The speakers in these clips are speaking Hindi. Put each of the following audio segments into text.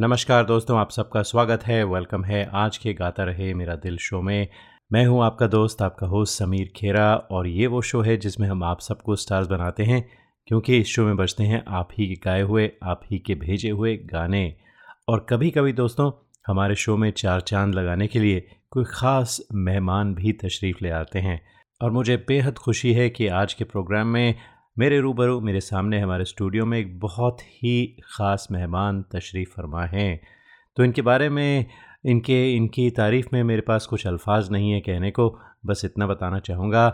नमस्कार दोस्तों, आप सबका स्वागत है, वेलकम है आज के गाता रहे मेरा दिल शो में। मैं हूं आपका दोस्त, आपका होस्ट समीर खेरा, और ये वो शो है जिसमें हम आप सबको स्टार्स बनाते हैं, क्योंकि इस शो में बजते हैं आप ही के गाए हुए, आप ही के भेजे हुए गाने। और कभी कभी दोस्तों हमारे शो में चार चांद लगाने के लिए कोई ख़ास मेहमान भी तशरीफ़ ले आते हैं। और मुझे बेहद खुशी है कि आज के प्रोग्राम में मेरे रूबरू, मेरे सामने, हमारे स्टूडियो में एक बहुत ही ख़ास मेहमान तशरीफ़ फरमा हैं। तो इनके बारे में, इनकी तारीफ़ में मेरे पास कुछ अल्फाज नहीं है कहने को। बस इतना बताना चाहूँगा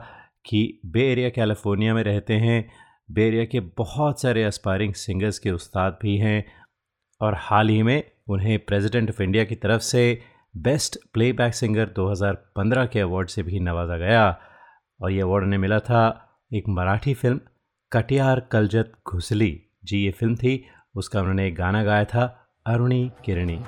कि बे एरिया कैलिफोर्निया में रहते हैं, बे एरिया के बहुत सारे एस्पायरिंग सिंगर्स के उस्ताद भी हैं, और हाल ही में उन्हें प्रेसिडेंट ऑफ इंडिया की तरफ से बेस्ट प्लेबैक सिंगर 2015 के अवार्ड से भी नवाजा गया। और ये अवार्ड उन्हें मिला था एक मराठी फिल्म कटियार कलजत घुसली, जी ये फिल्म थी, उसका उन्होंने एक गाना गाया था अरुणी किरणी।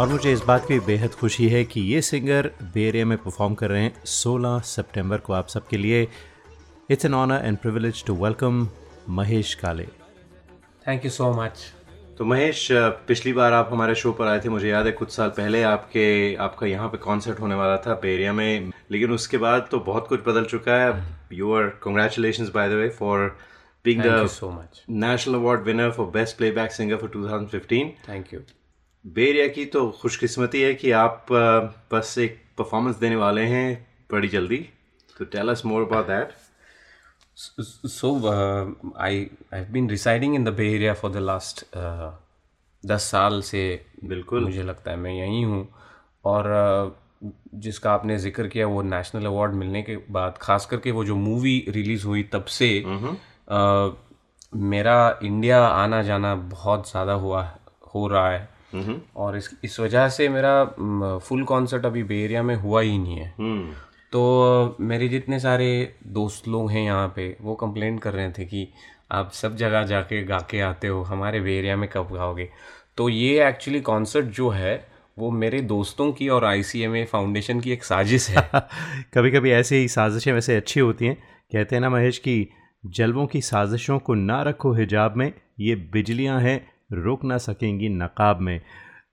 और मुझे इस बात की बेहद खुशी है कि ये सिंगर बे एरिया में परफॉर्म कर रहे हैं 16 सितंबर को आप सबके लिए। It's an honour and privilege to welcome Mahesh Kale. Thank you so much. तो महेश, पिछली बार आप हमारे शो पर आए थे, मुझे याद है कुछ साल पहले आपका यहाँ पे कॉन्सर्ट होने वाला था बे एरिया में, लेकिन उसके बाद तो बहुत कुछ बदल चुका है। You are, congratulations by the way for being the national award winner for best playback singer for 2015। Thank you. Bay area की तो खुशकिस्मती है कि आप बस एक परफॉर्मेंस देने वाले हैं बड़ी जल्दी, तो tell us more about that. So I been residing in the bay area for the last 10 साल से। बिल्कुल, मुझे लगता है मैं यहीं हूँ। और जिसका आपने जिक्र किया, वो नेशनल अवार्ड मिलने के बाद, ख़ास करके वो जो मूवी रिलीज़ हुई तब से मेरा इंडिया आना जाना बहुत ज़्यादा हो रहा है। और इस वजह से मेरा फुल कॉन्सर्ट अभी बे एरिया में हुआ ही नहीं है। तो मेरे जितने सारे दोस्त लोग हैं यहाँ पे, वो कंप्लेन कर रहे थे कि आप सब जगह जाके गा के आते हो, हमारे बे एरिया में कब गाओगे। तो ये एक्चुअली कॉन्सर्ट जो है वो मेरे दोस्तों की और ICMA फाउंडेशन की एक साजिश है। कभी कभी ऐसे ही साजिशें वैसे अच्छी होती हैं। कहते हैं ना महेश की जलवों की साजिशों को ना रखो हिजाब में, ये बिजलियाँ हैं रोक ना सकेंगी नकाब में।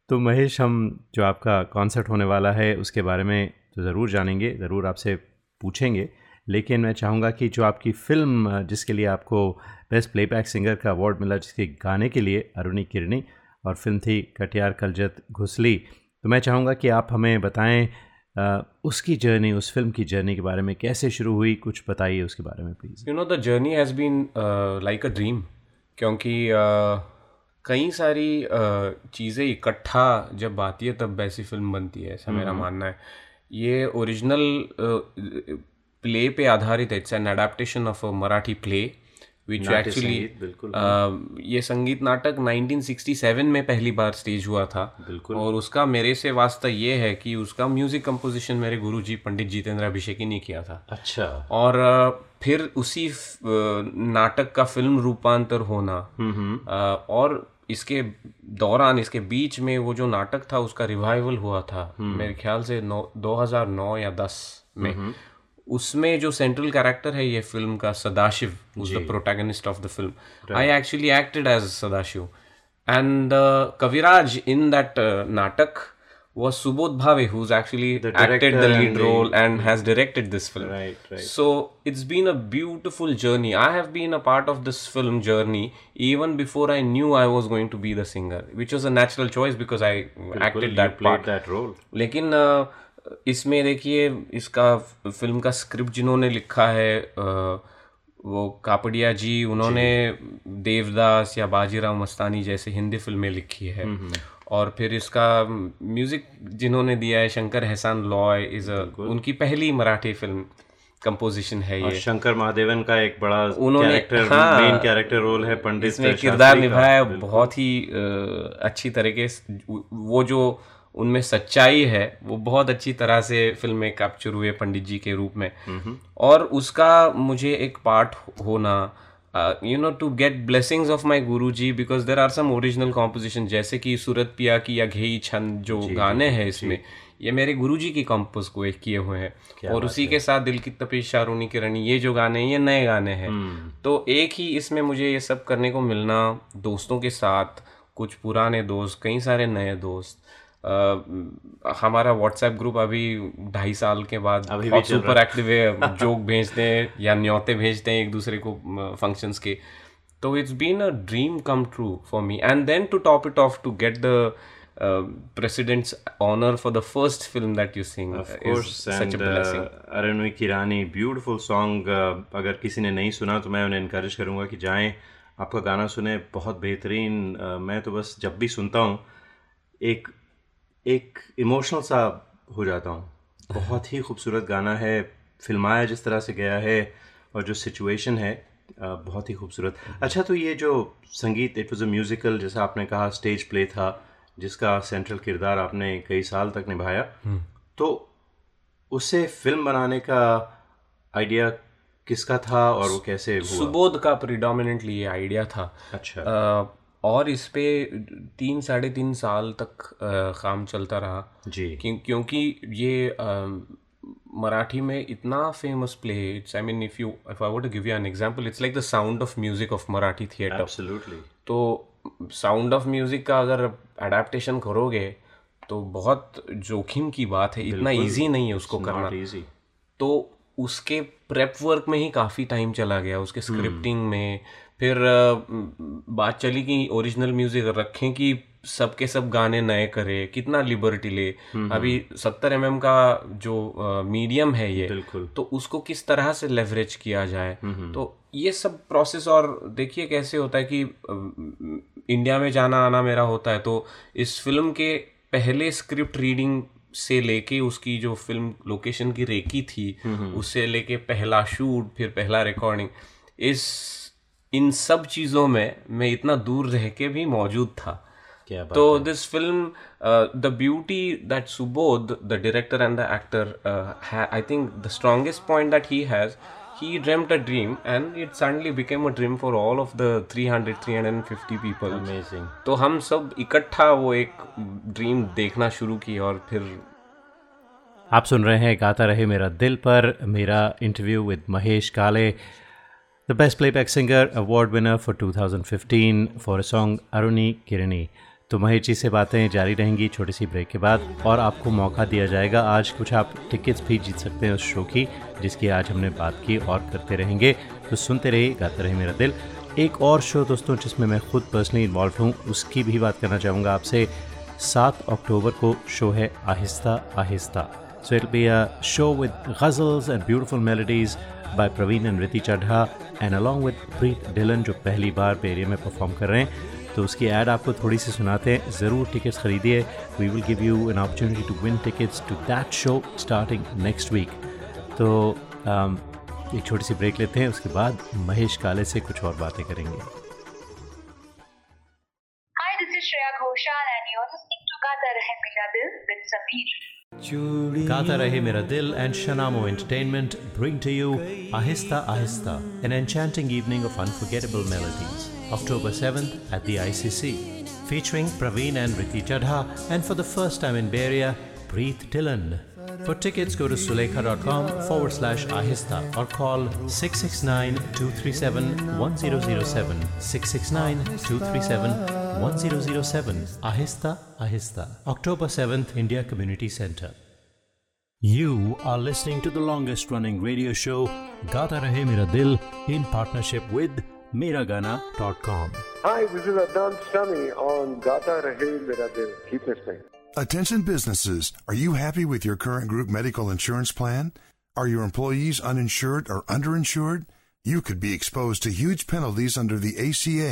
तो महेश, हम जो आपका कॉन्सर्ट होने वाला है उसके बारे में तो ज़रूर जानेंगे, ज़रूर आपसे पूछेंगे, लेकिन मैं चाहूँगा कि जो आपकी फ़िल्म जिसके लिए आपको बेस्ट प्लेबैक सिंगर का अवार्ड मिला, जिसके गाने के लिए अरुणी किरणी, और फिल्म थी कटियार कलजत घुसली, तो मैं चाहूँगा कि आप हमें बताएं उसकी जर्नी, उस फिल्म की जर्नी के बारे में, कैसे शुरू हुई, कुछ बताइए उसके बारे में please. You know the journey has been like a dream, क्योंकि कई सारी चीज़ें इकट्ठा जब आती है तब वैसी फिल्म बनती है, ऐसा मेरा मानना है। ये ओरिजिनल प्ले पे आधारित है, it's an adaptation of a Marathi play which actually, ये संगीत नाटक 1967 में पहली बार स्टेज हुआ था। और उसका मेरे से वास्ता ये है कि उसका म्यूज़िक कंपोजिशन मेरे गुरुजी पंडित जितेंद्र अभिषेकी ने किया था। अच्छा। और फिर उसी नाटक का फिल्म रूपांतर होना, और इसके दौरान, इसके बीच में वो जो नाटक था उसका रिवाइवल हुआ था मेरे ख्याल से 2009 या 10 में। उसमें जो सेंट्रल कैरेक्टर है ये फिल्म का, Sadashiv was the protagonist of the film. I actually acted as Sadashiv, and Kaviraj in that नाटक was Subodh Bhave, who's actually acted the lead role and has directed this film. Right. So it's been a beautiful journey. I have been a part of this film journey even before I knew I was going to be the singer, which was a natural choice because I acted that part, that role. लेकिन इसमें देखिए, इसका फिल्म का स्क्रिप्ट जिन्होंने लिखा है वो कापड़िया जी, उन्होंने देवदास या बाजीराव मस्तानी जैसे हिंदी फिल्में लिखी है। और फिर इसका म्यूज़िक जिन्होंने दिया है शंकर एहसान लॉय, इज़ उनकी पहली मराठी फिल्म कंपोजिशन है ये। शंकर महादेवन का एक बड़ा कैरेक्टर, मेन कैरेक्टर रोल है, पंडित इसमें किरदार निभाया बहुत ही अच्छी तरीके से। वो जो उनमें सच्चाई है वो बहुत अच्छी तरह से फिल्म में कैप्चर हुए पंडित जी के रूप में, और उसका मुझे एक पार्ट होना, you know, to get blessings of my guru ji, because there are some original composition, जैसे कि सूरत पिया की या घेई छंद जो गाने हैं इसमें, ये मेरे गुरुजी की कंपोज को एक किए हुए हैं। और उसी के साथ दिल की तपिश, अरुणी किरणी, ये जो गाने हैं ये नए गाने हैं। तो एक ही इसमें मुझे ये सब करने को मिलना, दोस्तों के साथ, कुछ पुराने दोस्त, कई सारे नए दोस्त। हमारा व्हाट्सएप ग्रुप अभी 2.5 साल के बाद सुपर एक्टिव है, जोक भेजते हैं या न्योते भेजते हैं एक दूसरे को फंक्शंस के। तो it's been a dream come true for me, and then to top it off, to get the President's honor for the first film that you sing, of course, is such a blessing. Aruni Kirani, beautiful song. अगर किसी ने नहीं सुना तो मैं उन्हें encourage करूँगा कि जाएं, आपका गाना सुने, बहुत बेहतरीन। मैं तो बस जब भी सुनता हूँ एक इमोशनल सा हो जाता हूँ। बहुत ही खूबसूरत गाना है, फिल्माया जिस तरह से गया है और जो सिचुएशन है बहुत ही खूबसूरत। अच्छा, तो ये जो संगीत, इट वॉज अ म्यूजिकल, जैसा आपने कहा स्टेज प्ले था जिसका सेंट्रल किरदार आपने कई साल तक निभाया, तो उससे फिल्म बनाने का आइडिया किसका था और वो कैसे हुआ? सुबोध का प्रीडोमिनेंटली ये आइडिया था। अच्छा। और इस पे 3-3.5 साल तक काम चलता रहा जी, क्योंकि ये मराठी में इतना famous play, it's, I mean, if I would to give you an example, it's like the sound of music of Marathi theatre. Absolutely. तो साउंड ऑफ म्यूजिक का अगर अडेप्टेशन करोगे तो बहुत जोखिम की बात है, इतना इजी नहीं है उसको करना। तो उसके प्रेप वर्क में ही काफ़ी टाइम चला गया, उसके स्क्रिप्टिंग में। फिर बात चली कि ओरिजिनल म्यूजिक रखें कि सबके सब गाने नए करें, कितना लिबर्टी ले। अभी 70 mm का जो मीडियम है ये, तो उसको किस तरह से लेवरेज किया जाए। तो ये सब प्रोसेस, और देखिए कैसे होता है कि इंडिया में जाना आना मेरा होता है, तो इस फिल्म के पहले स्क्रिप्ट रीडिंग से लेके उसकी जो फिल्म लोकेशन की रेकी थी उससे लेके पहला शूट, फिर पहला रिकॉर्डिंग, इन सब चीज़ों में मैं इतना दूर रह के भी मौजूद था। So this film, the beauty that Subodh, the director and the actor, I think the strongest point that he has, he dreamt a dream and it suddenly became a dream for all of the 300-350 people. Amazing. तो हम सब इकट्ठा वो एक ड्रीम देखना शुरू की, और फिर आप सुन रहे हैं गाता रहे मेरा दिल पर मेरा इंटरव्यू विद महेश काले, the Best Playback Singer Award winner for 2015 for a song Aruni Kirni. तो महेश जी से बातें जारी रहेंगी छोटी सी ब्रेक के बाद, और आपको मौका दिया जाएगा, आज कुछ आप टिकट्स भी जीत सकते हैं उस शो की जिसकी आज हमने बात की, और करते रहेंगे। तो सुनते रहिए गाता रहे मेरा दिल। एक और शो दोस्तों जिसमें मैं खुद पर्सनली इन्वॉल्व हूँ उसकी भी बात करना चाहूँगा आपसे। 7 अक्टूबर को शो है Aahista Aahista. So it'll be a show with ghazals and beautiful melodies by Praveen and Riti Chadha, and along with Preet Dillon, जो पहली बार पेरिया में परफॉर्म कर रहे हैं। तो उसकी ऐड आपको थोड़ी सी सुनाते हैं, ज़रूर टिकट्स खरीदिए। We will give you an opportunity to win tickets to that show starting next week. तो एक छोटी सी ब्रेक लेते हैं, उसके बाद महेश काले से कुछ और बातें करेंगे। Hi, this is Shreya Ghoshal and you're listening to गाता रहे मेरा दिल with Sameer. गाता रहे मेरा दिल and Shanamo Entertainment bring to you Ahista Ahista, an enchanting evening of unforgettable melodies, October 7th at the ICC, featuring Praveen and Riti Chadha, and for the first time in Beria, Preet Dillon. For tickets, go to sulekha.com/ahista or call 669-237-1007, 669-237-1007. Ahista Ahista, October 7th, India Community Center. You are listening to the longest running radio show, Gaata Rahe Mera Dil, in partnership with Meragana.com. Hi, this is Adnan Sami on Gaata Rahe Mera Dil. Keep listening. Attention businesses, are you happy with your current group medical insurance plan? Are your employees uninsured or underinsured? You could be exposed to huge penalties under the ACA.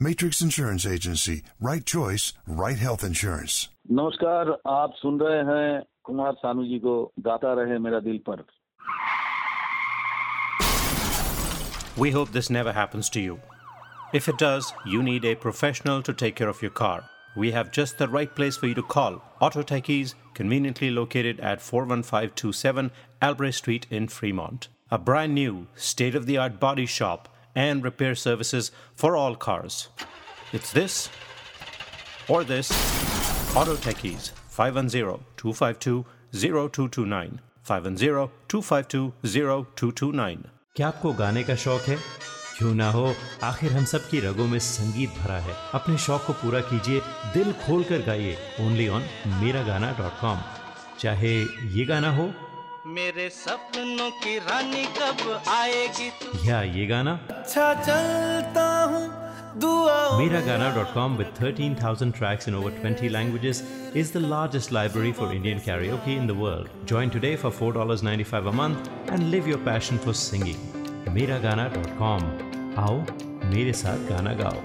Matrix Insurance Agency. Right choice, right health insurance. नमस्कार, आप सुन रहे हैं कुमार सानू जी को, गाता रहे मेरा दिल पर. We hope this never happens to you. If it does, you need a professional to take care of your car. We have just the right place for you to call. AutoTechies, conveniently located at 41527 Albrecht Street in Fremont. A brand new, state-of-the-art body shop and repair services for all cars. It's this or this. AutoTechies, 510-252-0229. 510-252-0229. क्या आपको गाने का शौक है? क्यों ना हो, आखिर हम सब की रगों में संगीत भरा है. अपने शौक को पूरा कीजिए, दिल खोल कर गाइए, ओनली ऑन meragana.com. चाहे ये गाना हो, मेरे सपनों की रानी कब आएगी, या ये गाना, अच्छा चलता हूँ. Meragana.com, with 13,000 tracks in over 20 languages, is the largest library for Indian karaoke in the world. Join today for $4.95 a month and live your passion for singing. Meragana.com. आओ मेरे साथ गाना गाओ.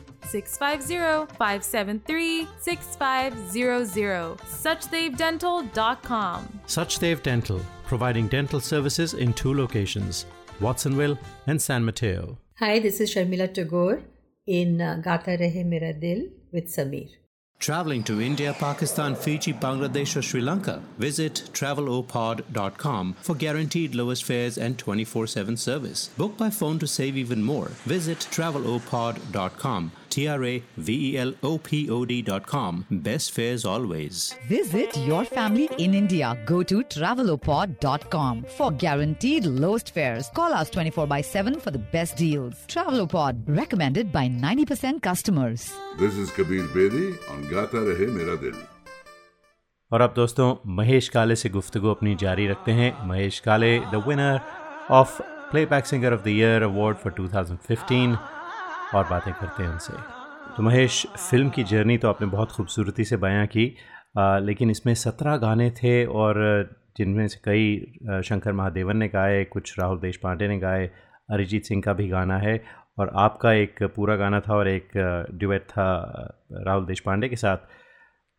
650-573-6500. SachdevDental.com. Sachdev Dental, providing dental services in two locations, Watsonville and San Mateo. Hi, this is Sharmila Tagore in Gaata Rahe Mera Dil with Sameer. Traveling to India, Pakistan, Fiji, Bangladesh or Sri Lanka? Visit TravelOpod.com for guaranteed lowest fares and 24/7 service. Book by phone to save even more. Visit TravelOpod.com. TravelOpod.com. Best fares always. Visit your family in India. Go to TravelOpod.com for guaranteed lowest fares. Call us 24/7 for the best deals. TravelOpod, recommended by 90% customers. This is Kabir Bedi on Gaata Rahe Mera Dil. और अब दोस्तों, महेश काले से गुफ्तगू अपनी जारी रखते हैं. महेश काले, the winner of Playback Singer of the Year Award for 2015. और बातें करते हैं उनसे. तो महेश, फिल्म की जर्नी तो आपने बहुत खूबसूरती से बयां की, लेकिन इसमें 17 गाने थे और जिनमें से कई शंकर महादेवन ने गाए, कुछ राहुल देशपांडे ने गाए, अरिजीत सिंह का भी गाना है और आपका एक पूरा गाना था और एक ड्यूएट था राहुल देशपांडे के साथ.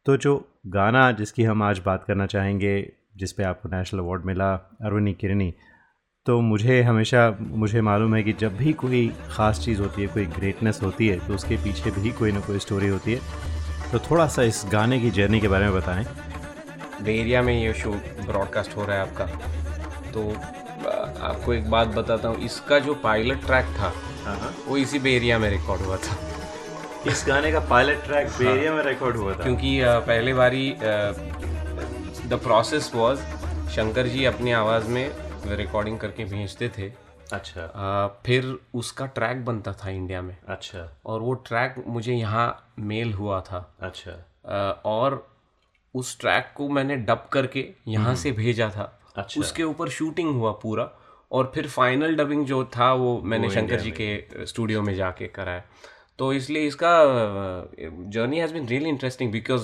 तो जो गाना जिसकी हम आज बात करना चाहेंगे, जिस पे आपको नेशनल अवार्ड मिला, अरुणी किरनी. तो मुझे मालूम है कि जब भी कोई ख़ास चीज़ होती है, कोई ग्रेटनेस होती है, तो उसके पीछे भी कोई ना कोई स्टोरी होती है. तो थोड़ा सा इस गाने की जर्नी के बारे में बताएं. बे एरिया में ये शो ब्रॉडकास्ट हो रहा है आपका, तो आपको एक बात बताता हूँ, इसका जो पायलट ट्रैक था वो इसी बे एरिया में रिकॉर्ड हुआ था. इस गाने का पायलट ट्रैक बे एरिया में रिकॉर्ड हुआ था, क्योंकि पहले बारी the process was Shankar ji अपनी आवाज़ में रिकॉर्डिंग करके भेजते थे. अच्छा. फिर उसका ट्रैक बनता था इंडिया में. अच्छा. और वो ट्रैक मुझे यहाँ मेल हुआ था. अच्छा. और उस ट्रैक को मैंने डब करके यहाँ से भेजा था. अच्छा. उसके ऊपर शूटिंग हुआ पूरा, और फिर फाइनल डबिंग जो था वो मैंने शंकर जी के स्टूडियो में जाके कराया. तो इसलिए इसका journey has been really interesting, because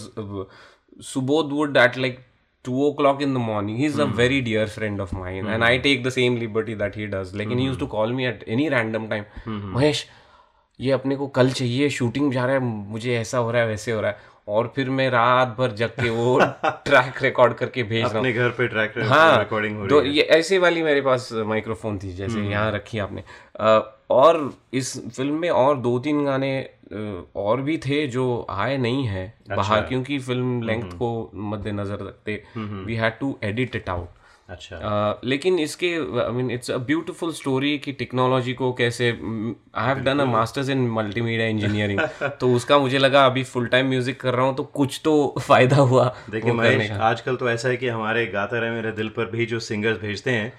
Subodh would at like 2 o'clock in the morning. He's a very dear friend of mine, and I take the same liberty that he does. Like, and he used to call me at any random time. Mahesh, ये अपने को कल चाहिए, शूटिंग जा रहा है, मुझे ऐसा हो रहा है, वैसे हो रहा है. और फिर मैं रात भर जग के वो ट्रैक रिकॉर्ड करके भेज रहा हूँ अपने घर पे. ट्रैक रिकॉर्डिंग हो रही है. ये ऐसे वाली मेरे पास माइक्रोफोन थी जैसे यहाँ रखी आपने. और इस फिल्म में और 2-3 गाने और भी थे जो आए नहीं है. अच्छा. बाहर, क्योंकि फिल्म लेंथ को मद्देनजर रखते we had to edit it out. अच्छा लेकिन इसके I mean it's a beautiful story कि टेक्नोलॉजी को कैसे I have done a masters in multimedia engineering तो उसका मुझे लगा अभी फुल टाइम म्यूजिक कर रहा हूँ तो कुछ तो फायदा हुआ। देखिए आजकल तो ऐसा है कि हमारे गाता रहे मेरे दिल पर भी जो सिंगर्स भेजते हैं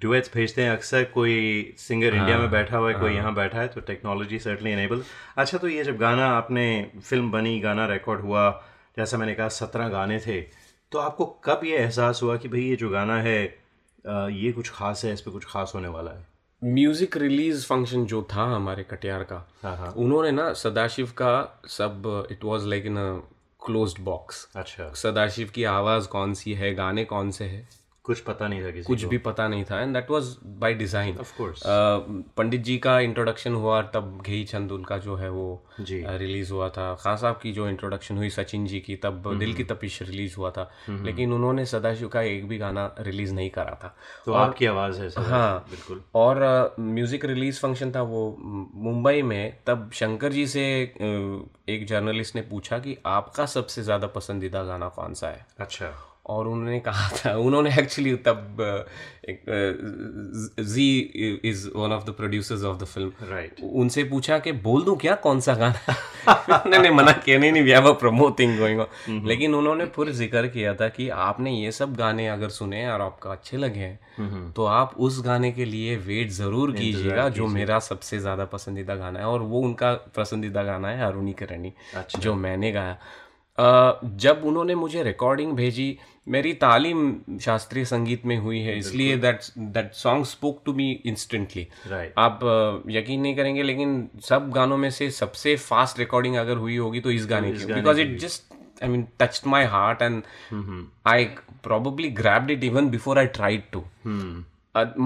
डुएट्स भेजते हैं अक्सर कोई सिंगर इंडिया में बैठा हुआ है कोई यहाँ बैठा है तो टेक्नोलॉजी सर्टनली इनेबल। अच्छा तो ये जब गाना आपने फिल्म बनी गाना रिकॉर्ड हुआ जैसा मैंने कहा 17 गाने थे तो आपको कब ये एहसास हुआ कि भाई ये जो गाना है ये कुछ खास है इस पे कुछ खास होने वाला है? म्यूज़िक रिलीज फंक्शन जो था हमारे कटियार का उन्होंने ना सदाशिव का सब it was like in a closed box. अच्छा सदाशिव की आवाज़ कौन सी है गाने कौन से है कुछ पता नहीं था किसी कुछ को। भी पता नहीं था and that was by design of course. Pandit ji का इंट्रोडक्शन हुआ तब घी छंद उनका जो है वो रिलीज़ हुआ था। खान साहब की जो इंट्रोडक्शन हुई सचिन जी की तब दिल की तपिश रिलीज़ हुआ था लेकिन उन्होंने सदाशिव का एक भी गाना रिलीज़ नहीं करा था। तो और, आपकी आवाज़ है हाँ बिल्कुल। और म्यूज़िक रिलीज़ फंक्शन था वो मुंबई में तब शंकर जी से एक जर्नलिस्ट ने पूछा कि आपका सबसे ज़्यादा पसंदीदा गाना कौन सा है। अच्छा और उन्होंने कहा था उन्होंने एक्चुअली तब जी is one of the producers of the film right उनसे पूछा कि बोल दूं क्या कौन सा गाना उन्होंने मना किया नहीं we have a promoting going on. लेकिन उन्होंने पूरा जिक्र किया था कि आपने ये सब गाने अगर सुने और आपको अच्छे लगे तो आप उस गाने के लिए वेट ज़रूर कीजिएगा जो मेरा सबसे ज़्यादा पसंदीदा गाना है और वो उनका पसंदीदा गाना है अरुणी किरणी जो मैंने गाया। जब उन्होंने मुझे रिकॉर्डिंग भेजी मेरी तालीम शास्त्रीय संगीत में हुई है इसलिए that song spoke to me instantly. आप यकीन नहीं करेंगे लेकिन सब गानों में से सबसे फास्ट रिकॉर्डिंग अगर हुई होगी तो इस गाने की because it just I mean touched my heart and I probably grabbed it even before I tried to.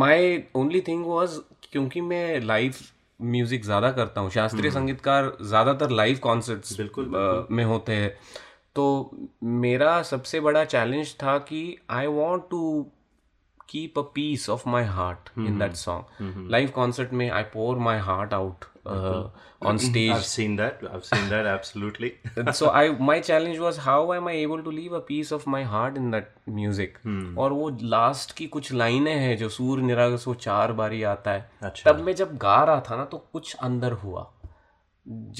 My only thing was क्योंकि मैं लाइव म्यूजिक ज़्यादा करता हूँ शास्त्रीय संगीतकार ज़्यादातर लाइव कॉन्सर्ट्स में होते हैं तो मेरा सबसे बड़ा चैलेंज था कि I want to keep a piece of my heart in that song. Live concert में I pour my heart out on stage. I've seen that absolutely. So my challenge was how am I able to leave a piece of my heart in that music. और वो last की कुछ लाइनें हैं जो सूर निरागस वो 4 बारी आता है। अच्छा। तब मैं जब गा रहा था ना तो कुछ अंदर हुआ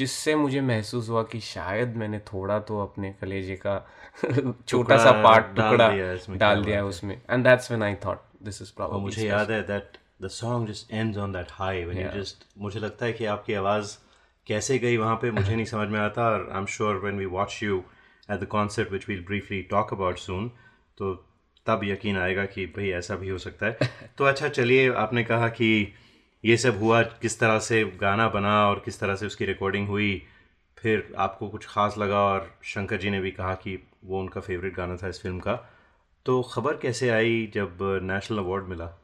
जिससे मुझे महसूस हुआ कि शायद मैंने थोड़ा तो अपने कलेजे का छोटा सा पार्ट टुकड़ा डाल दिया उसमें and that's when I thought this is probably. मुझे याद है that the song just ends on that high when you just मुझे लगता है कि आपकी आवाज़ कैसे गई वहाँ पे मुझे नहीं समझ में आता और I am sure when we watch you at the concert which we'll briefly talk about soon तो तब यकीन आएगा कि भाई ऐसा भी हो सकता है। तो अच्छा चलिए आपने कहा कि ये सब हुआ किस तरह से गाना बना और किस तरह से उसकी रिकॉर्डिंग हुई फिर आपको कुछ ख़ास लगा और शंकर जी ने भी कहा कि वो उनका फेवरेट गाना था इस फिल्म का तो खबर कैसे आई जब नेशनल अवार्ड मिला?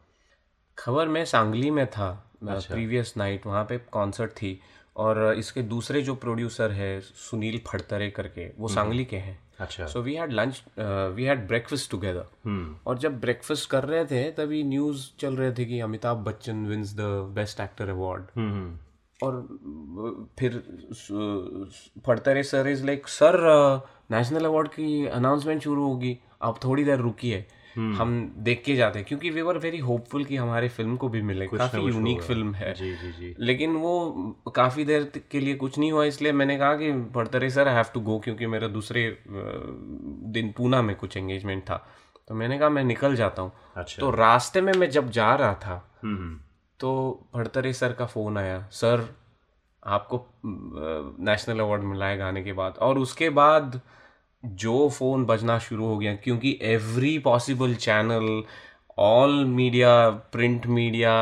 खबर मैं सांगली में था प्रीवियस नाइट वहाँ पे कॉन्सर्ट थी और इसके दूसरे जो प्रोड्यूसर है सुनील फड़तरे करके वो सांगली के हैं। अच्छा so we had breakfast together और जब ब्रेकफास्ट कर रहे थे तभी न्यूज़ चल रहे थे कि Amitabh Bachchan wins the best actor award और फिर Phadtare sir is like sir national award की अनाउंसमेंट शुरू होगी आप थोड़ी देर रुकिए। हम देख के जाते हैं क्योंकि वी वर वेरी होपफुल कि हमारे फिल्म को भी मिले काफ़ी यूनिक फिल्म है जी। लेकिन वो काफ़ी देर के लिए कुछ नहीं हुआ इसलिए मैंने कहा कि Phadtare sir I have to go क्योंकि मेरा दूसरे दिन पूना में कुछ एंगेजमेंट था तो मैंने कहा मैं निकल जाता हूँ। अच्छा। तो रास्ते में मैं जब जा रहा था तो फड़तरे सर का फ़ोन आया सर आपको नेशनल अवार्ड मिला है गाने के बाद और उसके बाद जो फ़ोन बजना शुरू हो गया क्योंकि every possible channel all media print media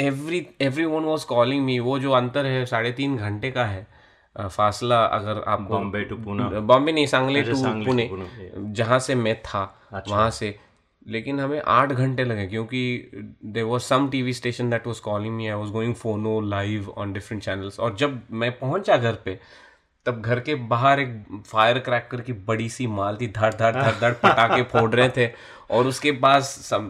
everyone was calling me. वो जो अंतर है 3.5 घंटे का है फासला अगर आप बॉम्बे टू पुणे बॉम्बे नहीं सांगली टू पुणे जहाँ से मैं था। अच्छा। वहाँ से लेकिन हमें 8 घंटे लगे क्योंकि there was some TV station that was calling me I was going phono live on different channels और जब मैं पहुँचा घर पे तब घर के बाहर एक फायर क्रैकर की बड़ी सी माल थी धड़ धड़ पटाखे फोड़ रहे थे और उसके पास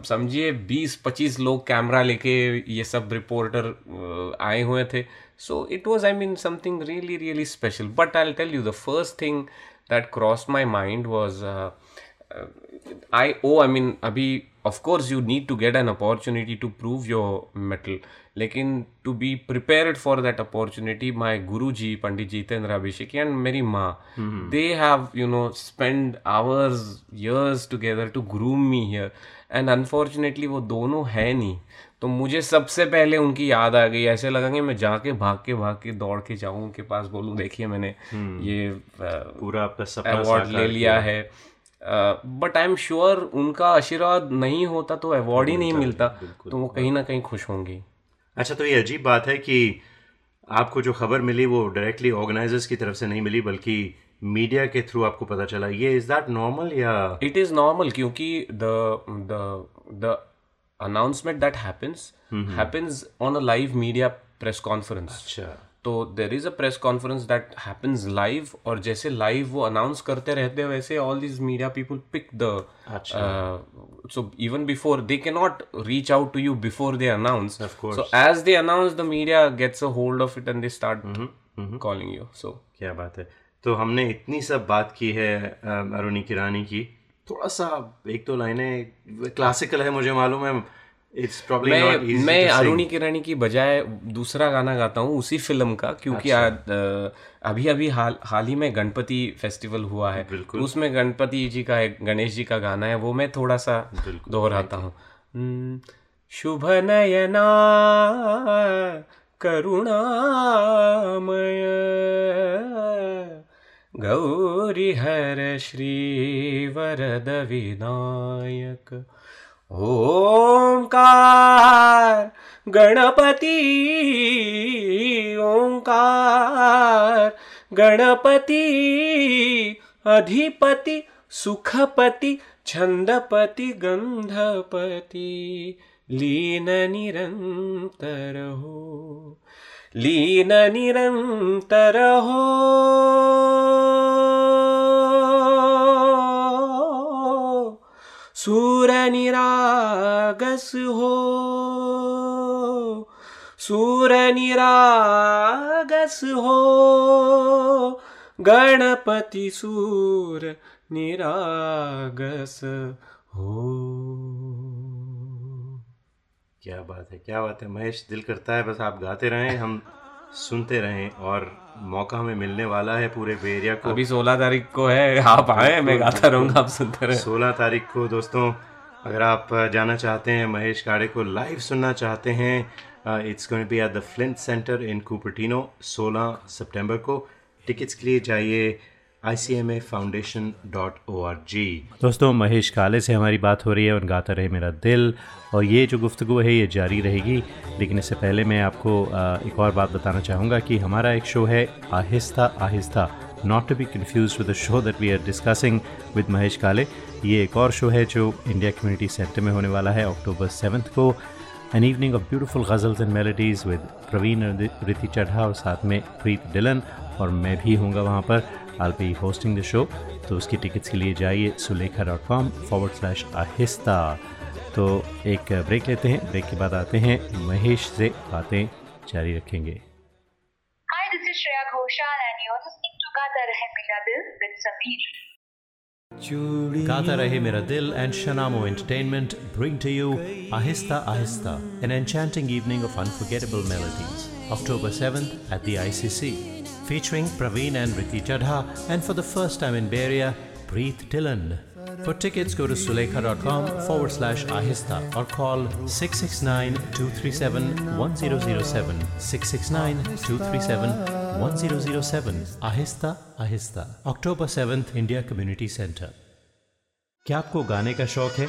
समझिए 20-25 लोग कैमरा लेके ये सब रिपोर्टर आए हुए थे। So it was I mean something really really special but I will tell you the first thing that cross my mind was I mean abhi of course you need to get an opportunity to prove your mettle, lekin to be prepared for that opportunity, my Guruji Pandit Jitendra Abhisheki and meri maa, they have, you know, spent hours, years together to groom me here, and unfortunately वो दोनों है नहीं. तो मुझे सबसे पहले उनकी याद आ गई. ऐसे लगा कि मैं जाके भाग के दौड़ के जाऊँ उनके पास, बोलूँ देखिए मैंने ये पूरा आपका सपना अवार्ड ले लिया है. बट आई एम श्योर उनका आशीर्वाद नहीं होता तो अवार्ड ही नहीं मिलता, तो वो कहीं ना कहीं खुश होंगी. अच्छा, तो ये अजीब बात है कि आपको जो खबर मिली वो डायरेक्टली ऑर्गेनाइजर्स की तरफ से नहीं मिली, बल्कि मीडिया के थ्रू आपको पता चला. ये इज दैट नॉर्मल या इट इज़ नॉर्मल? क्योंकि the announcement that happens on a live media press conference. अच्छा, तो there is a press conference that happens live, और जैसे लाइव वो अनाउंस करते रहते हैं वैसे all these media people pick the, so even before they can not reach out to you before they announce. So as they announce the media gets a hold of it and they start calling you. So क्या बात है. तो हमने इतनी सब बात की है अरुणी किरानी की, थोड़ा सा एक दो लाइनें क्लासिकल है, मुझे मालूम है. It's probably not easy. मैं अरुणी किरानी की बजाय दूसरा गाना गाता हूँ उसी फिल्म का, क्योंकि अभी हाल ही में गणपति फेस्टिवल हुआ है, उसमें गणपति जी का गणेश जी का गाना है, वो मैं थोड़ा सा दोहराता हूँ. शुभ नयना करुणामय गौरी हर श्री वरद विनायक ओंकार गणपति ओंकार गणपति अधिपति सुखपति छंदपति गंधपति लीन निरंतर हो लीन निरंतर हो. सूर निरागस हो सूर निरागस हो गणपति सूर निरागस हो. क्या बात है, क्या बात है महेश. दिल करता है बस आप गाते रहें, हम सुनते रहें, और मौका हमें मिलने वाला है पूरे एरिया को. अभी 16 तारीख को है, आप आए, मैं गाता रहूँगा, आप सुनते रहें. 16 तारीख को दोस्तों, अगर आप जाना चाहते हैं, महेश काड़े को लाइव सुनना चाहते हैं, it's going to be at the Flint Center in Cupertino 16 सितंबर को. टिकट्स के लिए जाइए ICMAFoundation.org. दोस्तों, महेश काले से हमारी बात हो रही है, और गाता रहे मेरा दिल, और ये जो गुफ्तगू है ये जारी रहेगी. लेकिन इससे पहले मैं आपको एक और बात बताना चाहूँगा कि हमारा एक शो है Aahista Aahista, not to be confuse with the show that we are discussing with Mahesh Kale. ये एक और शो है जो इंडिया कम्युनिटी सेंटर में होने वाला है अक्टूबर 7 को. An evening of beautiful ghazals and melodies with Praveen and Riti Chadha, और साथ में प्रीत डिलन, और मैं भी होऊंगा वहाँ पर. I'll be hosting the show. तो उसकी टिकट्स के लिए जाइए sulekha.com/ahista. तो एक ब्रेक लेते हैं, ब्रेक के बाद आते हैं, महेश से बातें जारी रखेंगे. Hi, this is Shreya Ghoshal and you're listening to गाता रहे मेरा दिल with Sameer. Gaata Rahe Mera Dil and Shanamo Entertainment bring to you Ahista Ahista, an enchanting evening of unforgettable melodies, October 7th at the ICC, featuring Praveen and Riti Chadha, and for the first time in Bay Area, Preet Dillon. For tickets, go to sulekha.com/ahista or call 669-237-1007, 669-237-1007. Ahista Ahista, October 7th, India Community Center. क्या आपको गाने का शौक है?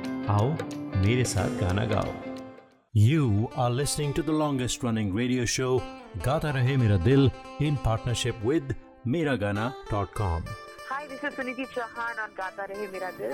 आओ मेरे साथ गाना गाओ. You are listening to the longest running radio show गाता रहे मेरा दिल in partnership with meragana.com. Hi, this is to Suniti Chauhan on Gaata Rahe Mera Dil.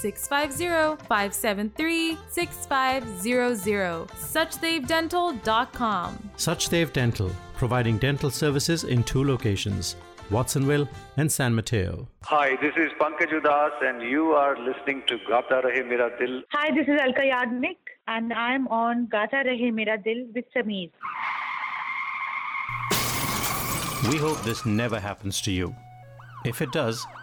650-573-6500. SachdevDental.com. Sachdev Dental, providing dental services in two locations, Watsonville and San Mateo. Hi, this is Pankaj Udas and you are listening to Gaata Rahe Mera Dil. Hi, this is Alka Yadnik and I am on Gaata Rahe Mera Dil with Sameer. We hope this never happens to you. If it does,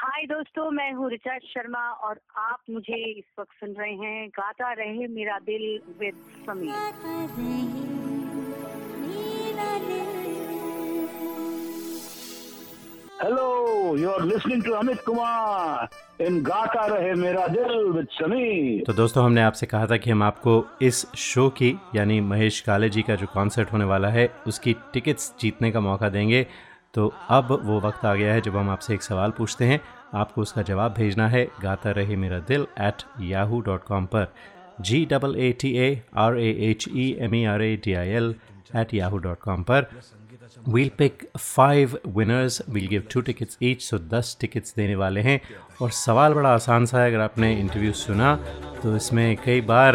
हाय दोस्तों, मैं हूँ ऋचा शर्मा और आप मुझे इस वक्त सुन रहे हैं गाता रहे मेरा दिल with Sameer. Hello, you are listening to Amit Kumar in गाता रहे मेरा दिल विद समीर. तो दोस्तों, हमने आपसे कहा था कि हम आपको इस शो की यानी महेश काले जी का जो कॉन्सर्ट होने वाला है उसकी टिकट्स जीतने का मौका देंगे. तो अब वो वक्त आ गया है जब हम आपसे एक सवाल पूछते हैं. आपको उसका जवाब भेजना है गाता रहे मेरा दिल @yahoo.com पर. GAATARAHEMERADIL@yahoo.com पर. We'll pick 5 winners. We'll give 2 tickets each. So 10 tickets देने वाले हैं. और सवाल बड़ा आसान सा है. अगर आपने इंटरव्यू सुना तो इसमें कई बार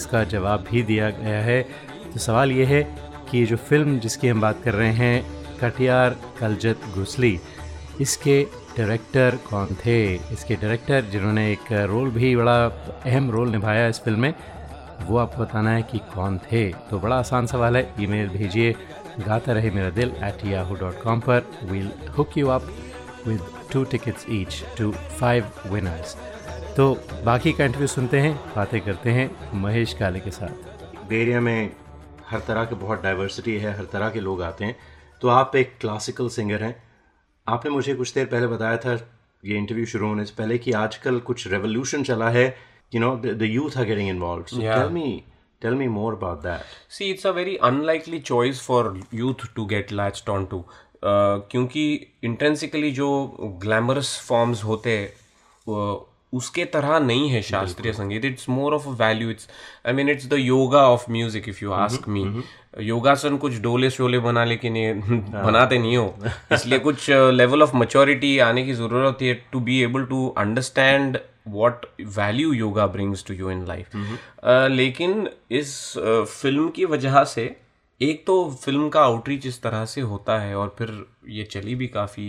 इसका जवाब भी दिया गया है. तो सवाल ये है कि ये जो फिल्म जिसकी हम बात कर रहे हैं, कटियार कलजत घुसली, इसके डायरेक्टर कौन थे? इसके डायरेक्टर जिन्होंने एक रोल भी बड़ा अहम रोल निभाया इस फिल्म में, वो आपको बताना है कि कौन थे. तो बड़ा आसान सवाल है. ईमेल भेजिए गाता रहे मेरा दिल @yahoo.com पर. We'll hook you up with 2 tickets each to 5 winners. तो बाकी का इंटरव्यू सुनते हैं, बातें करते हैं महेश काले के साथ. एरिया में हर तरह के बहुत डाइवर्सिटी है, हर तरह के लोग आते हैं. तो आप एक क्लासिकल सिंगर हैं. आपने मुझे कुछ देर पहले बताया था ये इंटरव्यू शुरू होने से पहले कि आजकल कुछ रेवोल्यूशन चला है, you know, the youth are getting involved. So tell me more about that. See, it's a very unlikely choice for youth to get latched on to, क्योंकि इंट्रिंसिकली जो ग्लैमरस फॉर्म्स होते हैं उसके तरह नहीं है शास्त्रीय संगीत. It's more of a value. It's, I mean, it's the yoga of music if you ask me. योगासन कुछ डोले शोले बना लेकिन ये बनाते नहीं हो. इसलिए कुछ लेवल ऑफ मैच्योरिटी आने की ज़रूरत है to be able to understand what value yoga brings to you in life. लेकिन इस फिल्म की वजह से एक तो फिल्म का आउटरीच इस तरह से होता है और फिर ये चली भी काफ़ी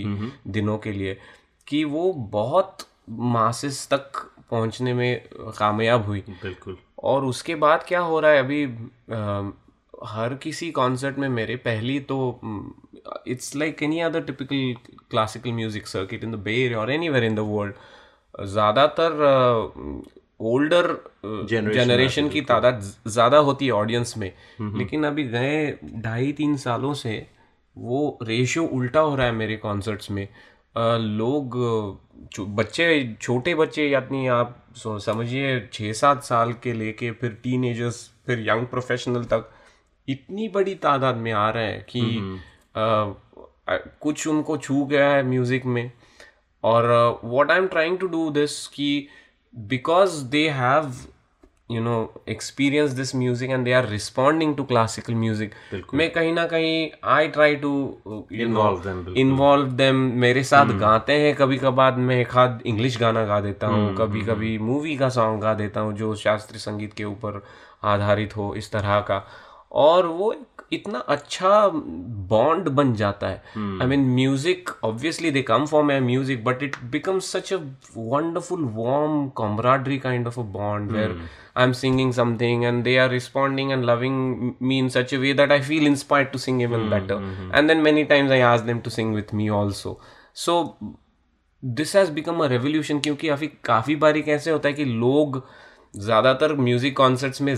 दिनों के लिए कि वो बहुत मासेस तक पहुंचने में कामयाब हुई. बिल्कुल. और उसके बाद क्या हो रहा है अभी, हर किसी कॉन्सर्ट में मेरे पहली तो it's like any other typical classical music circuit in the bay area और एनीवेयर इन द वर्ल्ड, ज़्यादातर ओल्डर जनरेशन की तादाद ज़्यादा होती है ऑडियंस में. लेकिन अभी गए 2.5-3 सालों से वो रेशियो उल्टा हो रहा है मेरे कॉन्सर्ट्स में। लोग बच्चे, छोटे बच्चे, यानी आप समझिए 6-7 साल के लेके फिर टीनेजर्स, फिर यंग प्रोफेशनल तक इतनी बड़ी तादाद में आ रहा है कि कुछ उनको छू गया है म्यूज़िक में। और what I am trying to do this कि because they have you know experience this music and they are responding to classical music, मैं कहीं ना कहीं I try to involve them. मेरे साथ गाते हैं, कभी कभार मैं एक आध इंग्लिश गाना गा देता हूँ, कभी कभी मूवी का सॉन्ग गा देता हूँ जो शास्त्रीय संगीत के ऊपर आधारित हो, इस तरह का। और वो इतना अच्छा बॉन्ड बन जाता है। I mean music obviously they come from my music but it becomes such a wonderful warm camaraderie kind of a bond where I am singing something and they are responding and loving me in such a way that I feel inspired to sing even better and then many times I ask them to sing with me also. So this has become a revolution, क्योंकि अभी काफ़ी बारी कैसे होता है कि लोग ज़्यादातर म्यूजिक कॉन्सर्ट्स में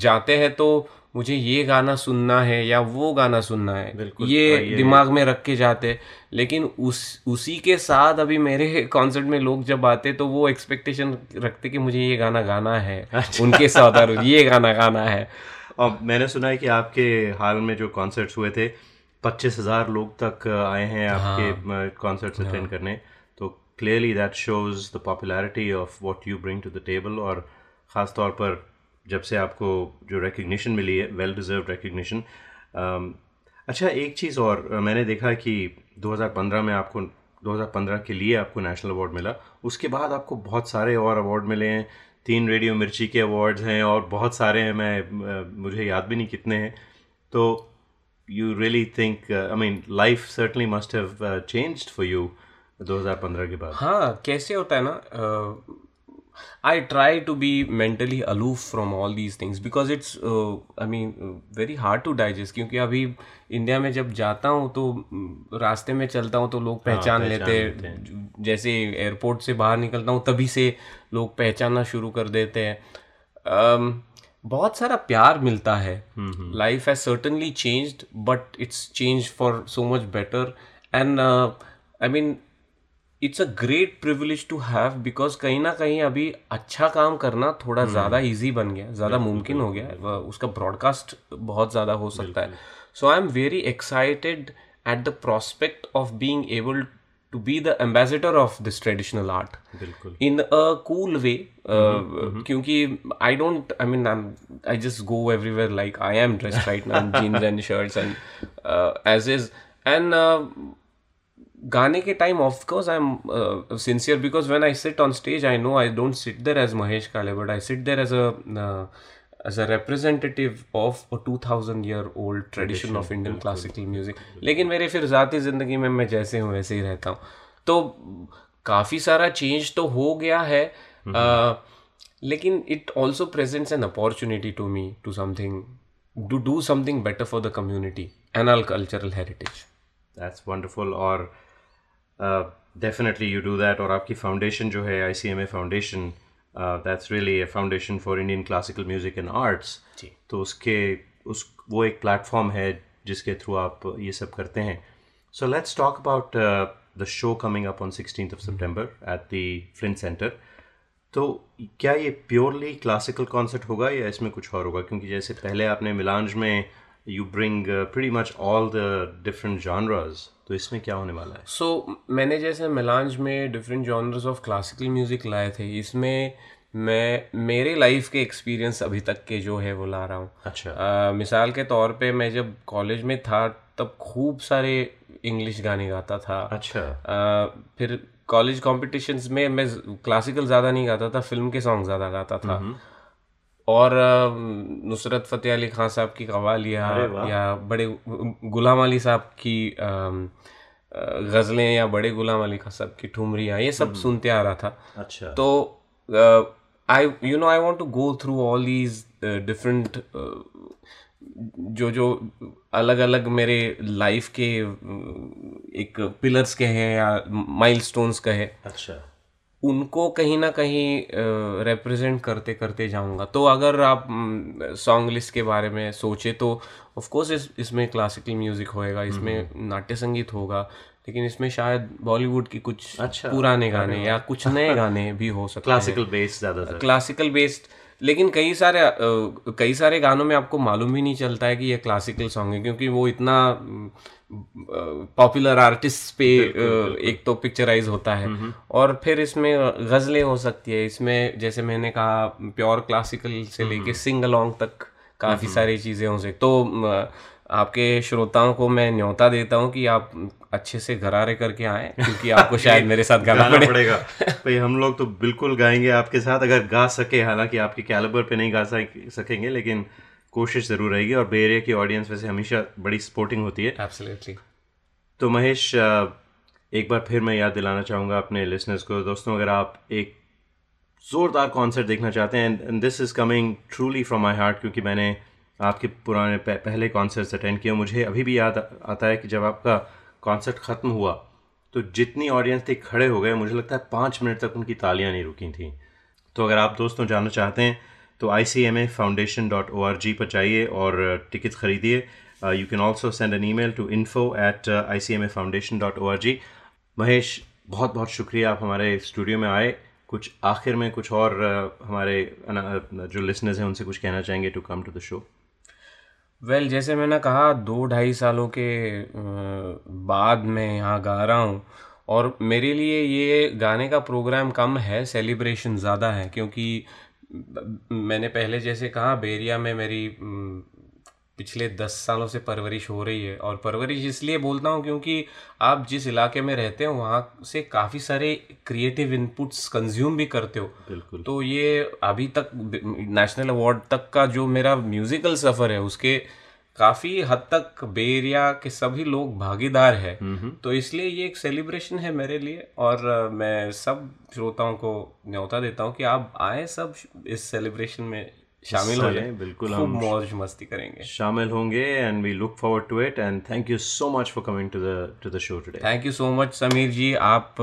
जाते हैं तो मुझे ये गाना सुनना है या वो गाना सुनना है, ये दिमाग में रख के जाते। लेकिन उसी के साथ अभी मेरे कॉन्सर्ट में लोग जब आते तो वो एक्सपेक्टेशन रखते कि मुझे ये गाना गाना है। अच्छा। उनके साथ ये गाना गाना है। और मैंने सुना है कि आपके हाल में जो कॉन्सर्ट्स हुए थे 25,000 लोग तक आए हैं आपके कॉन्सर्ट्स अटेंड करने, तो clearly that shows the popularity of what you bring to the table. और ख़ास तौर पर जब से आपको जो रिकग्निशन मिली है, वेल डिज़र्व्ड रिकग्निशन। अच्छा, एक चीज़ और मैंने देखा कि 2015 में आपको 2015 के लिए आपको नेशनल अवार्ड मिला, उसके बाद आपको बहुत सारे और अवार्ड मिले हैं, 3 रेडियो मिर्ची के अवार्ड्स हैं और बहुत सारे हैं, मुझे याद भी नहीं कितने हैं। तो you really think, I mean, life certainly must have changed for you 2015 के बाद। हाँ, कैसे होता है ना, I try to be mentally aloof from all these things because it's very hard to digest, क्योंकि अभी इंडिया में जब जाता हूँ तो रास्ते में चलता हूँ तो लोग पहचान लेते हैं, जैसे एयरपोर्ट से बाहर निकलता हूँ तभी से लोग पहचानना शुरू कर देते हैं। बहुत सारा प्यार मिलता है। Life has certainly changed but it's changed for so much better and it's a great privilege to have because कहीं ना कहीं अभी अच्छा काम करना थोड़ा ज़्यादा ईजी बन गया, ज़्यादा मुमकिन हो गया, उसका ब्रॉडकास्ट बहुत ज़्यादा हो सकता है। So I am very excited at the prospect of being able to be the ambassador of this traditional art in a cool way, क्योंकि I don't I just go everywhere like I am dressed right now, jeans and shirts and as is. And गाने के time of course I am sincere because when I sit on stage I know I don't sit there as Mahesh Kale but I sit there as a representative of a 2000-year-old tradition of Indian classical music. लेकिन मेरे फिर ज़ाती ज़िंदगी में मैं जैसे हूँ वैसे ही रहता हूँ। तो काफ़ी सारा चेंज तो हो गया है, लेकिन it also presents an opportunity to me to something to do something better for the community and our cultural heritage. That's wonderful. और definitely you do that। और आपकी foundation जो है ICMA Foundation, that's really a foundation for Indian classical music and arts, तो वो एक platform है जिसके थ्रू आप ये सब करते हैं। So let's talk about the show coming up on 16th of September at the Flint Center। तो क्या ये purely classical concert होगा या इसमें कुछ और होगा, क्योंकि जैसे पहले आपने मिलांज में you bring pretty much all the different genres, तो इसमें क्या होने वाला है? So मैंने जैसे मेलांज में different genres of classical music लाए थे, इसमें मैं मेरे लाइफ के एक्सपीरियंस अभी तक के जो है वो ला रहा हूँ। अच्छा। मिसाल के तौर पे मैं जब कॉलेज में था तब खूब सारे इंग्लिश गाने गाता था। अच्छा। फिर कॉलेज कॉम्पिटिशन्स में मैं क्लासिकल ज़्यादा नहीं गाता था, फिल्म के सॉन्ग ज़्यादा गाता था। और नुसरत फतेह अली खान साहब की कवालियाँ या बड़े गुलाम अली साहब की गज़लें या बड़े गुलाम अली खान साहब की ठुमरियाँ, ये सब सुनते आ रहा था। अच्छा। तो I want to go through all these different जो जो अलग अलग मेरे लाइफ के एक पिलर्स के हैं या माइलस्टोन्स के हैं। अच्छा। उनको कहीं ना कहीं रिप्रेजेंट करते करते जाऊंगा। तो अगर आप सॉन्ग लिस्ट के बारे में सोचे तो ऑफ कोर्स इसमें क्लासिकल म्यूजिक होएगा, इसमें नाट्य संगीत होगा, लेकिन इसमें शायद बॉलीवुड की कुछ पुराने गाने या कुछ नए गाने भी हो सकते हैं। क्लासिकल बेस्ड ज़्यादातर, क्लासिकल बेस्ड। लेकिन कई सारे गानों में आपको मालूम भी नहीं चलता है कि ये क्लासिकल सॉन्ग है, क्योंकि वो इतना पॉपुलर आर्टिस्ट पे एक तो पिक्चराइज होता है। और फिर इसमें गज़लें हो सकती है, इसमें जैसे मैंने कहा प्योर क्लासिकल से लेके सिंग अलोंग तक काफ़ी सारी चीज़ें हो सकती। तो आपके श्रोताओं को मैं न्योता देता हूँ कि आप अच्छे से घरारे करके आएँ, क्योंकि आपको शायद मेरे साथ गाना पड़ेगा। भाई हम लोग तो बिल्कुल गाएंगे आपके साथ, अगर गा सके, हालांकि आपके कैलिबर पे नहीं गा सकेंगे, लेकिन कोशिश ज़रूर रहेगी। और बे एरिया की ऑडियंस वैसे हमेशा बड़ी सपोर्टिंग होती है। एब्सोल्युटली। तो महेश, एक बार फिर मैं याद दिलाना चाहूँगा अपने लिसनर्स को, दोस्तों अगर आप एक ज़ोरदार कॉन्सर्ट देखना चाहते हैं, and this is coming truly from my heart, क्योंकि मैंने आपके पुराने पहले कॉन्सर्ट्स अटेंड किए, मुझे अभी भी याद आता है कि जब आपका कॉन्सर्ट ख़त्म हुआ तो जितनी ऑडियंस थी खड़े हो गए, मुझे लगता है 5 मिनट तक उनकी तालियां नहीं रुकी थी। तो अगर आप दोस्तों जानना चाहते हैं तो ICMAFoundation.org पर जाइए और टिकट ख़रीदिए। You can also send an email to info@ICMAFoundation.org। Mahesh, बहुत बहुत शुक्रिया आप हमारे स्टूडियो में आए। कुछ आखिर में कुछ और हमारे जो लिसनर्स हैं उनसे कुछ कहना चाहेंगे to come to the show? Well, जैसे मैंने कहा 2-2.5 सालों के बाद मैं यहाँ गा रहा हूँ, और मेरे लिए ये गाने का प्रोग्राम कम है, सेलिब्रेशन ज़्यादा है, क्योंकि मैंने पहले जैसे कहा बेरिया में मेरी पिछले 10 सालों से परवरिश हो रही है। और परवरिश इसलिए बोलता हूँ क्योंकि आप जिस इलाके में रहते हो वहाँ से काफ़ी सारे क्रिएटिव इनपुट्स कंज्यूम भी करते हो। बिल्कुल। तो ये अभी तक नेशनल अवार्ड तक का जो मेरा म्यूज़िकल सफ़र है उसके काफ़ी हद तक बेरिया के सभी लोग भागीदार है, तो इसलिए ये एक सेलिब्रेशन है मेरे लिए। और मैं सब श्रोताओं को न्योता देता हूँ कि आप आए, सब इस सेलिब्रेशन में शामिल हो जाए। बिल्कुल, हम मौज मस्ती करेंगे, शामिल होंगे, and we look forward to it. And thank you so much for coming to the show today. Thank you so much Sameer ji, आप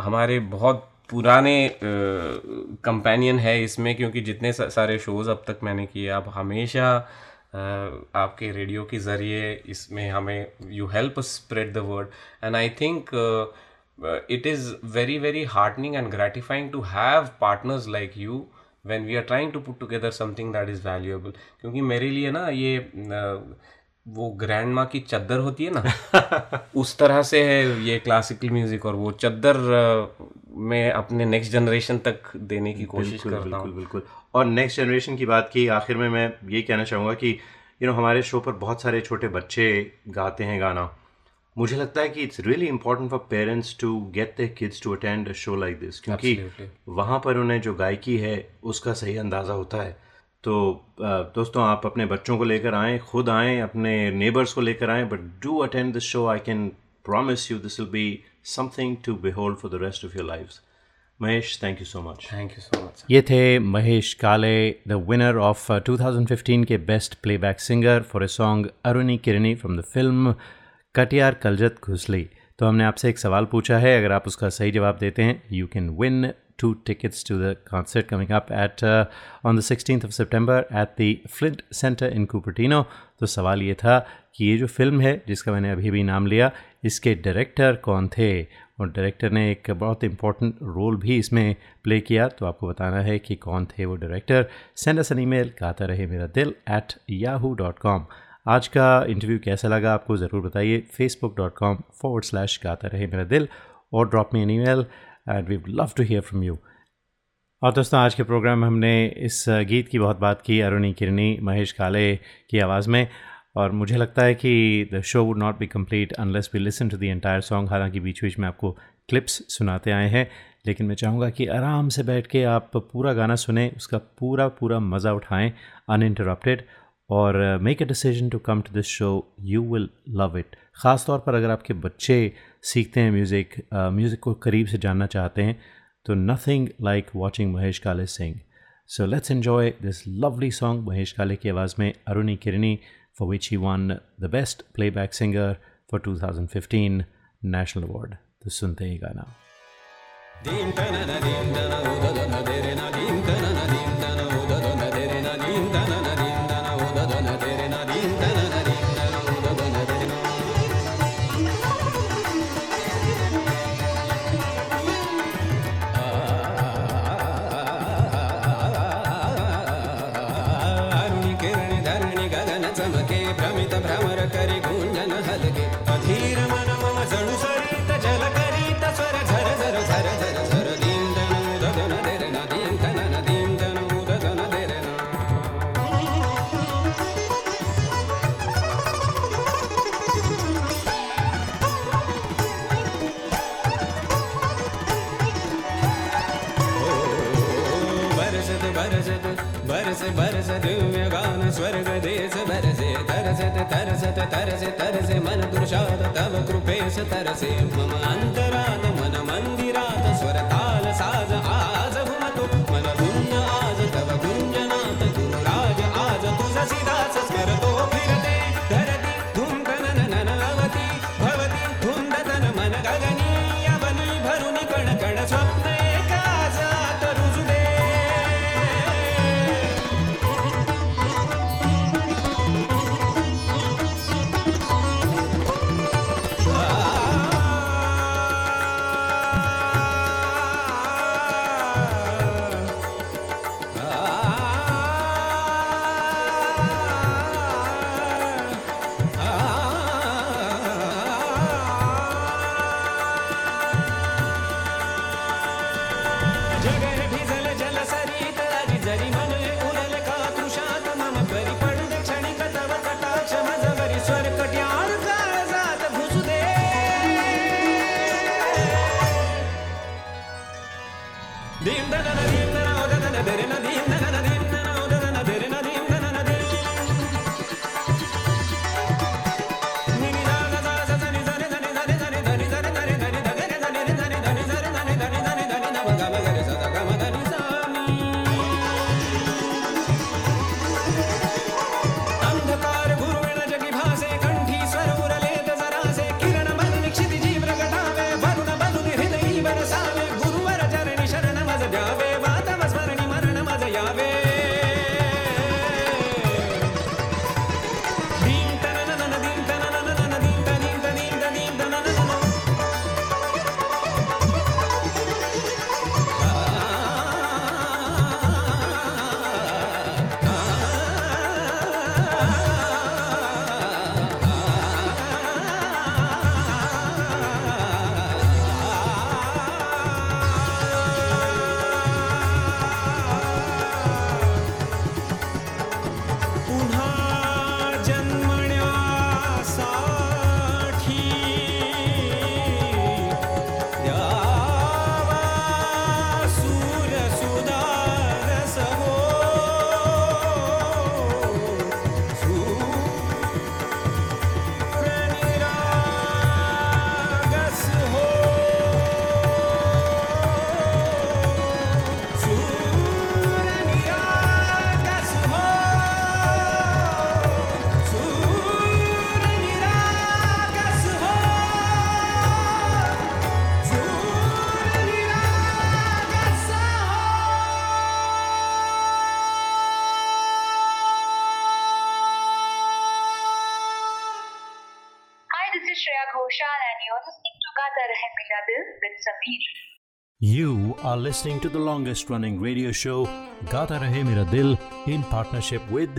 हमारे बहुत पुराने कंपेनियन है इसमें, क्योंकि जितने सारे शोज अब तक मैंने किए, आप हमेशा आपके रेडियो के ज़रिए इसमें हमें you help spread the word, and I think it is very very heartening and gratifying to have partners like you when we are trying to put together something that is valuable. क्योंकि मेरे लिए ना ये वो ग्रैंड माँ की चद्दर होती है ना उस तरह से है ये क्लासिकल म्यूज़िक, और वो चद्दर मैं अपने नेक्स्ट जनरेशन तक देने की कोशिश करता हूँ। बिल्कुल बिल्कुल। और नेक्स्ट जनरेशन की बात की, आखिर में मैं ये कहना चाहूँगा कि यू नो हमारे शो पर बहुत सारे छोटे बच्चे गाते हैं गाना। मुझे लगता है कि it's really important for parents to get their kids to attend a show like this, क्योंकि वहाँ पर उन्हें जो गायकी है उसका सही अंदाज़ा होता है। तो दोस्तों आप अपने बच्चों को लेकर आएँ, खुद आएँ, अपने नेबर्स को लेकर आएँ, but do attend this show. I can promise you this will be something to behold for the rest of your lives. Mahesh, thank you so much. Thank you so much. ये थे Mahesh Kale, the winner of 2015 के best playback singer for a song Aruni Kirani from the film Katyar Kaljat घुसली। तो हमने आपसे एक सवाल पूछा है, अगर आप उसका सही जवाब देते हैं you can win 2 tickets to the concert coming up at on the 16th of September at the Flint Center in Cupertino. तो सवाल ये था कि ये जो फिल्म है जिसका मैंने अभी भी नाम लिया, इसके डायरेक्टर कौन थे, और डायरेक्टर ने एक बहुत इम्पॉर्टेंट रोल भी इसमें प्ले किया। तो आपको बताना है कि कौन थे वो director. Send us an email गाता रहे मेरा दिल @yahoo.com। आज का इंटरव्यू कैसा लगा आपको ज़रूर बताइए। facebook.com/ गाता रहे मेरा दिल, और drop me an email, and we love to hear from you. और दोस्तों आज के प्रोग्राम में हमने इस गीत की बहुत बात की, अरुणी किरनी महेश काले की आवाज़ में, और मुझे लगता है कि the show would not be complete unless we listen to the entire song. हालांकि बीच बीच में आपको क्लिप्स सुनाते आए हैं, लेकिन मैं चाहूँगा कि आराम से बैठ के आप पूरा गाना सुने, उसका पूरा पूरा मज़ा उठाएँ अनइंटरप्टेड, और make a decision to come to this show, you will love it. ख़ास तौर पर अगर आपके बच्चे सीखते हैं म्यूज़िक को करीब से जानना चाहते हैं, तो nothing like watching Mahesh Kale sing. So let's enjoy this lovely song Mahesh Kale की आवाज़ में Aruni Kirani, for which he won the best playback singer for 2015 national award. तो सुनते ही गाना। You are listening to the longest running radio show Gaata Rahe Mera Dil in partnership with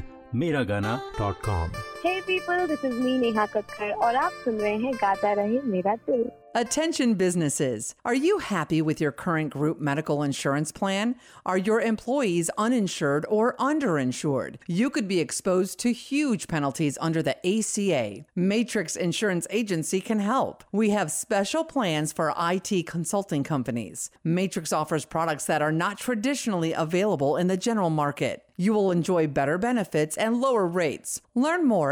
Meragana.com. Hey people, this is me Neha Kakkar aur aap sun rahe hain Gaata Rahe Mera Dil. Attention businesses, are you happy with your current group medical insurance plan? Are your employees uninsured or underinsured? You could be exposed to huge penalties under the ACA. Matrix Insurance Agency can help. We have special plans for IT consulting companies. Matrix offers products that are not traditionally available in the general market. You will enjoy better benefits and lower rates. Learn more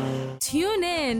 Tune in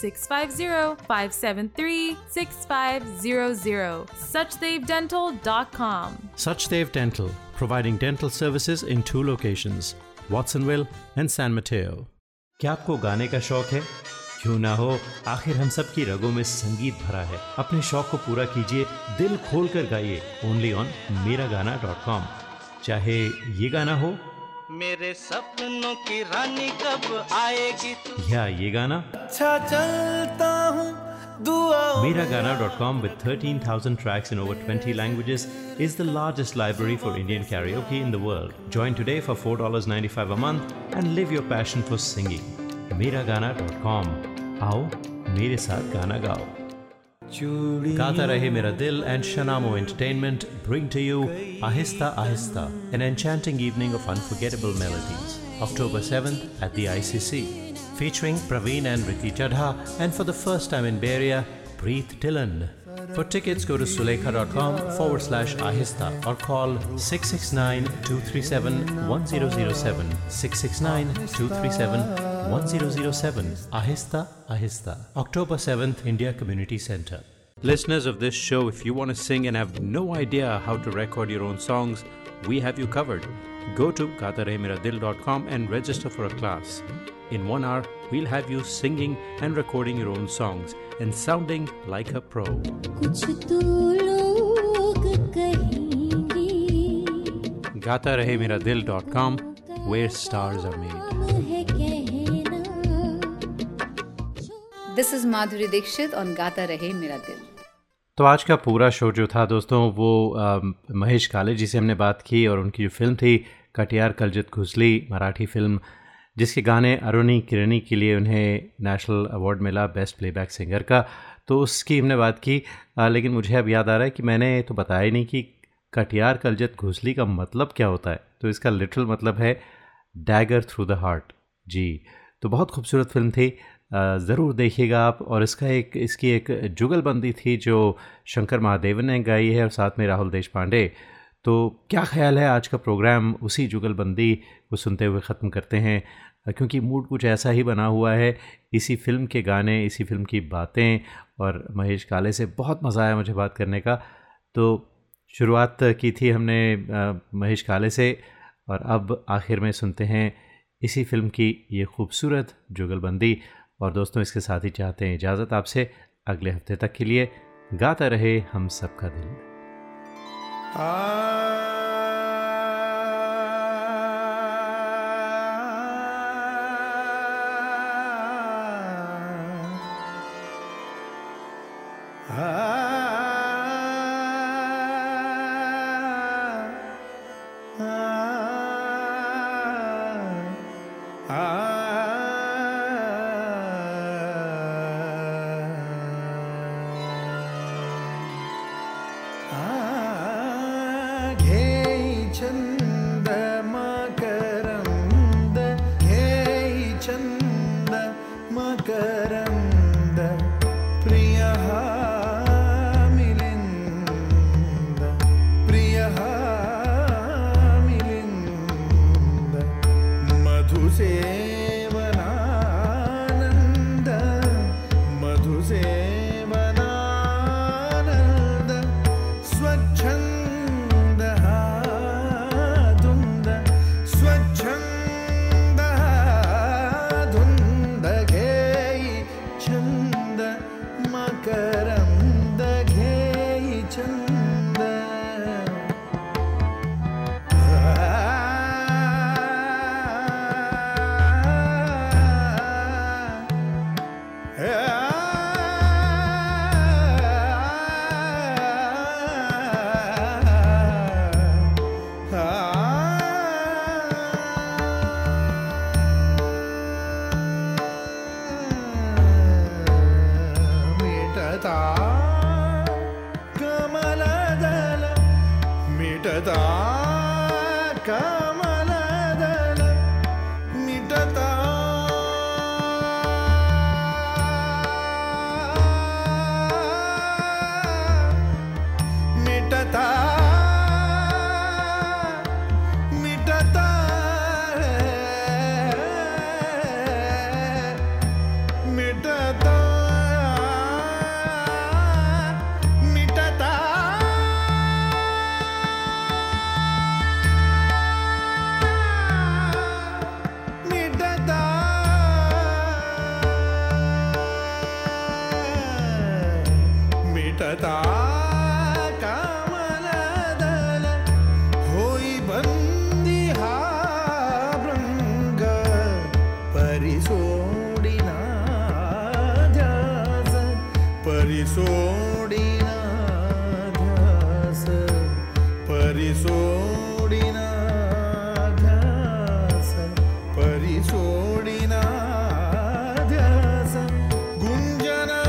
650-573-6500. SachdevDental.com. Sachdev Dental, providing dental services in 2 locations, Watsonville and San Mateo. क्या आपको गाने का शौक है? क्यों ना हो, आखिर हम सब की रगों में संगीत भरा है. अपने शौक को पूरा कीजिए, दिल खोल कर गाइए, ओनली ऑन meragana.com. चाहे ये गाना हो, मेरे सपनों की रानी कब आएगी तू, या ये गाना, अच्छा चलता हूं दुआ. Meragana.com, with 13,000 tracks in over 20 languages, is the largest library for Indian karaoke in the world. Join today for $4.95 a month and live your passion for singing. Meragana.com. आओ मेरे साथ गाना गाओ. Gaata Rahe Mera Dil and Shanamo Entertainment bring to you Ahista Ahista, an enchanting evening of unforgettable melodies, October 7th at the ICC, featuring Praveen and Riti Chadha, and for the first time in Bay Area, Preet Dillon. For tickets, go to sulekha.com/ahista or call 669-237-1007, 669-237-1007. Ahista Ahista, October 7th, India Community Center. Listeners of this show, if you want to sing and have no idea how to record your own songs, we have you covered. Go to gaataremeradil.com and register for a class. In 1 hour, we'll have you singing and recording your own songs and sounding like a pro. GaataRaheMeraDil.com, where stars are made. This is Madhuri Dixit on Gaata Rahe Mera Dil. तो आज का पूरा शो जो था दोस्तों वो महेश काले जी से हमने बात की और उनकी जो फिल्म थी कटियार कलजत घुसली, मराठी फिल्म, जिसके गाने अरुणी किरणी के लिए उन्हें नेशनल अवार्ड मिला बेस्ट प्लेबैक सिंगर का, तो उसकी हमने बात की. लेकिन मुझे अब याद आ रहा है कि मैंने तो बताया ही नहीं कि कटियार कलजत घुसली का मतलब क्या होता है. तो इसका लिटरल मतलब है डैगर थ्रू द हार्ट जी. तो बहुत खूबसूरत फिल्म थी, ज़रूर देखिएगा आप. और इसकी एक जुगलबंदी थी जो शंकर महादेवन ने गाई है और साथ में राहुल देशपांडे. तो क्या ख्याल है आज का प्रोग्राम उसी जुगलबंदी को सुनते हुए ख़त्म करते हैं, क्योंकि मूड कुछ ऐसा ही बना हुआ है. इसी फिल्म के गाने, इसी फिल्म की बातें, और महेश काले से बहुत मज़ा आया मुझे बात करने का. तो शुरुआत की थी हमने महेश काले से, और अब आखिर में सुनते हैं इसी फिल्म की ये खूबसूरत जुगलबंदी. और दोस्तों इसके साथ ही चाहते हैं इजाज़त आपसे अगले हफ्ते तक के लिए. गाता रहे हम सबका दिल. Yeah. मिटता कमलदल मिटता मिटता मिटता मिटता मिटता कमलदल होई बंदी हा भृंग परिसोडिना ध्यास परिसोडिना ध्यास परिसोडिना ध्यास परिसोडिना ध्यास गुंजना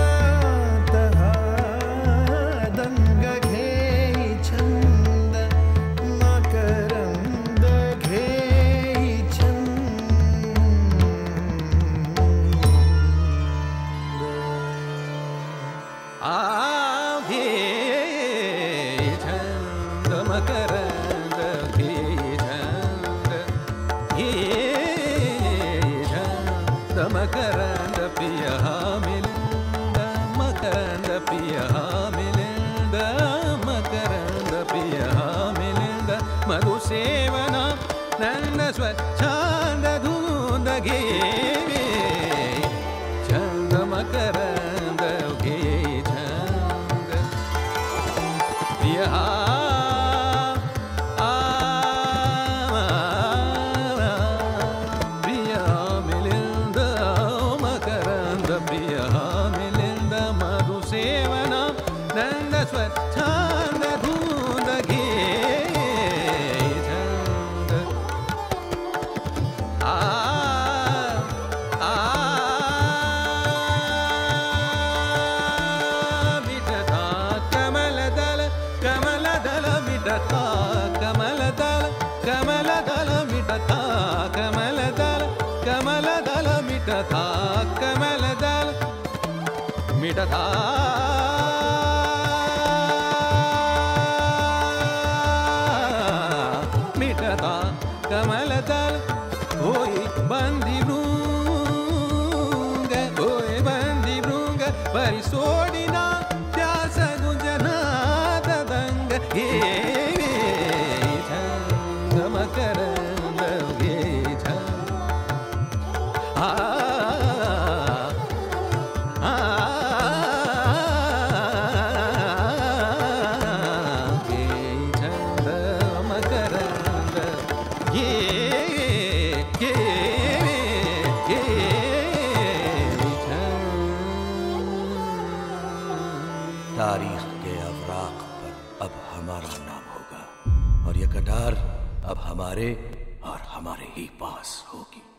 और हमारे ही पास होगी।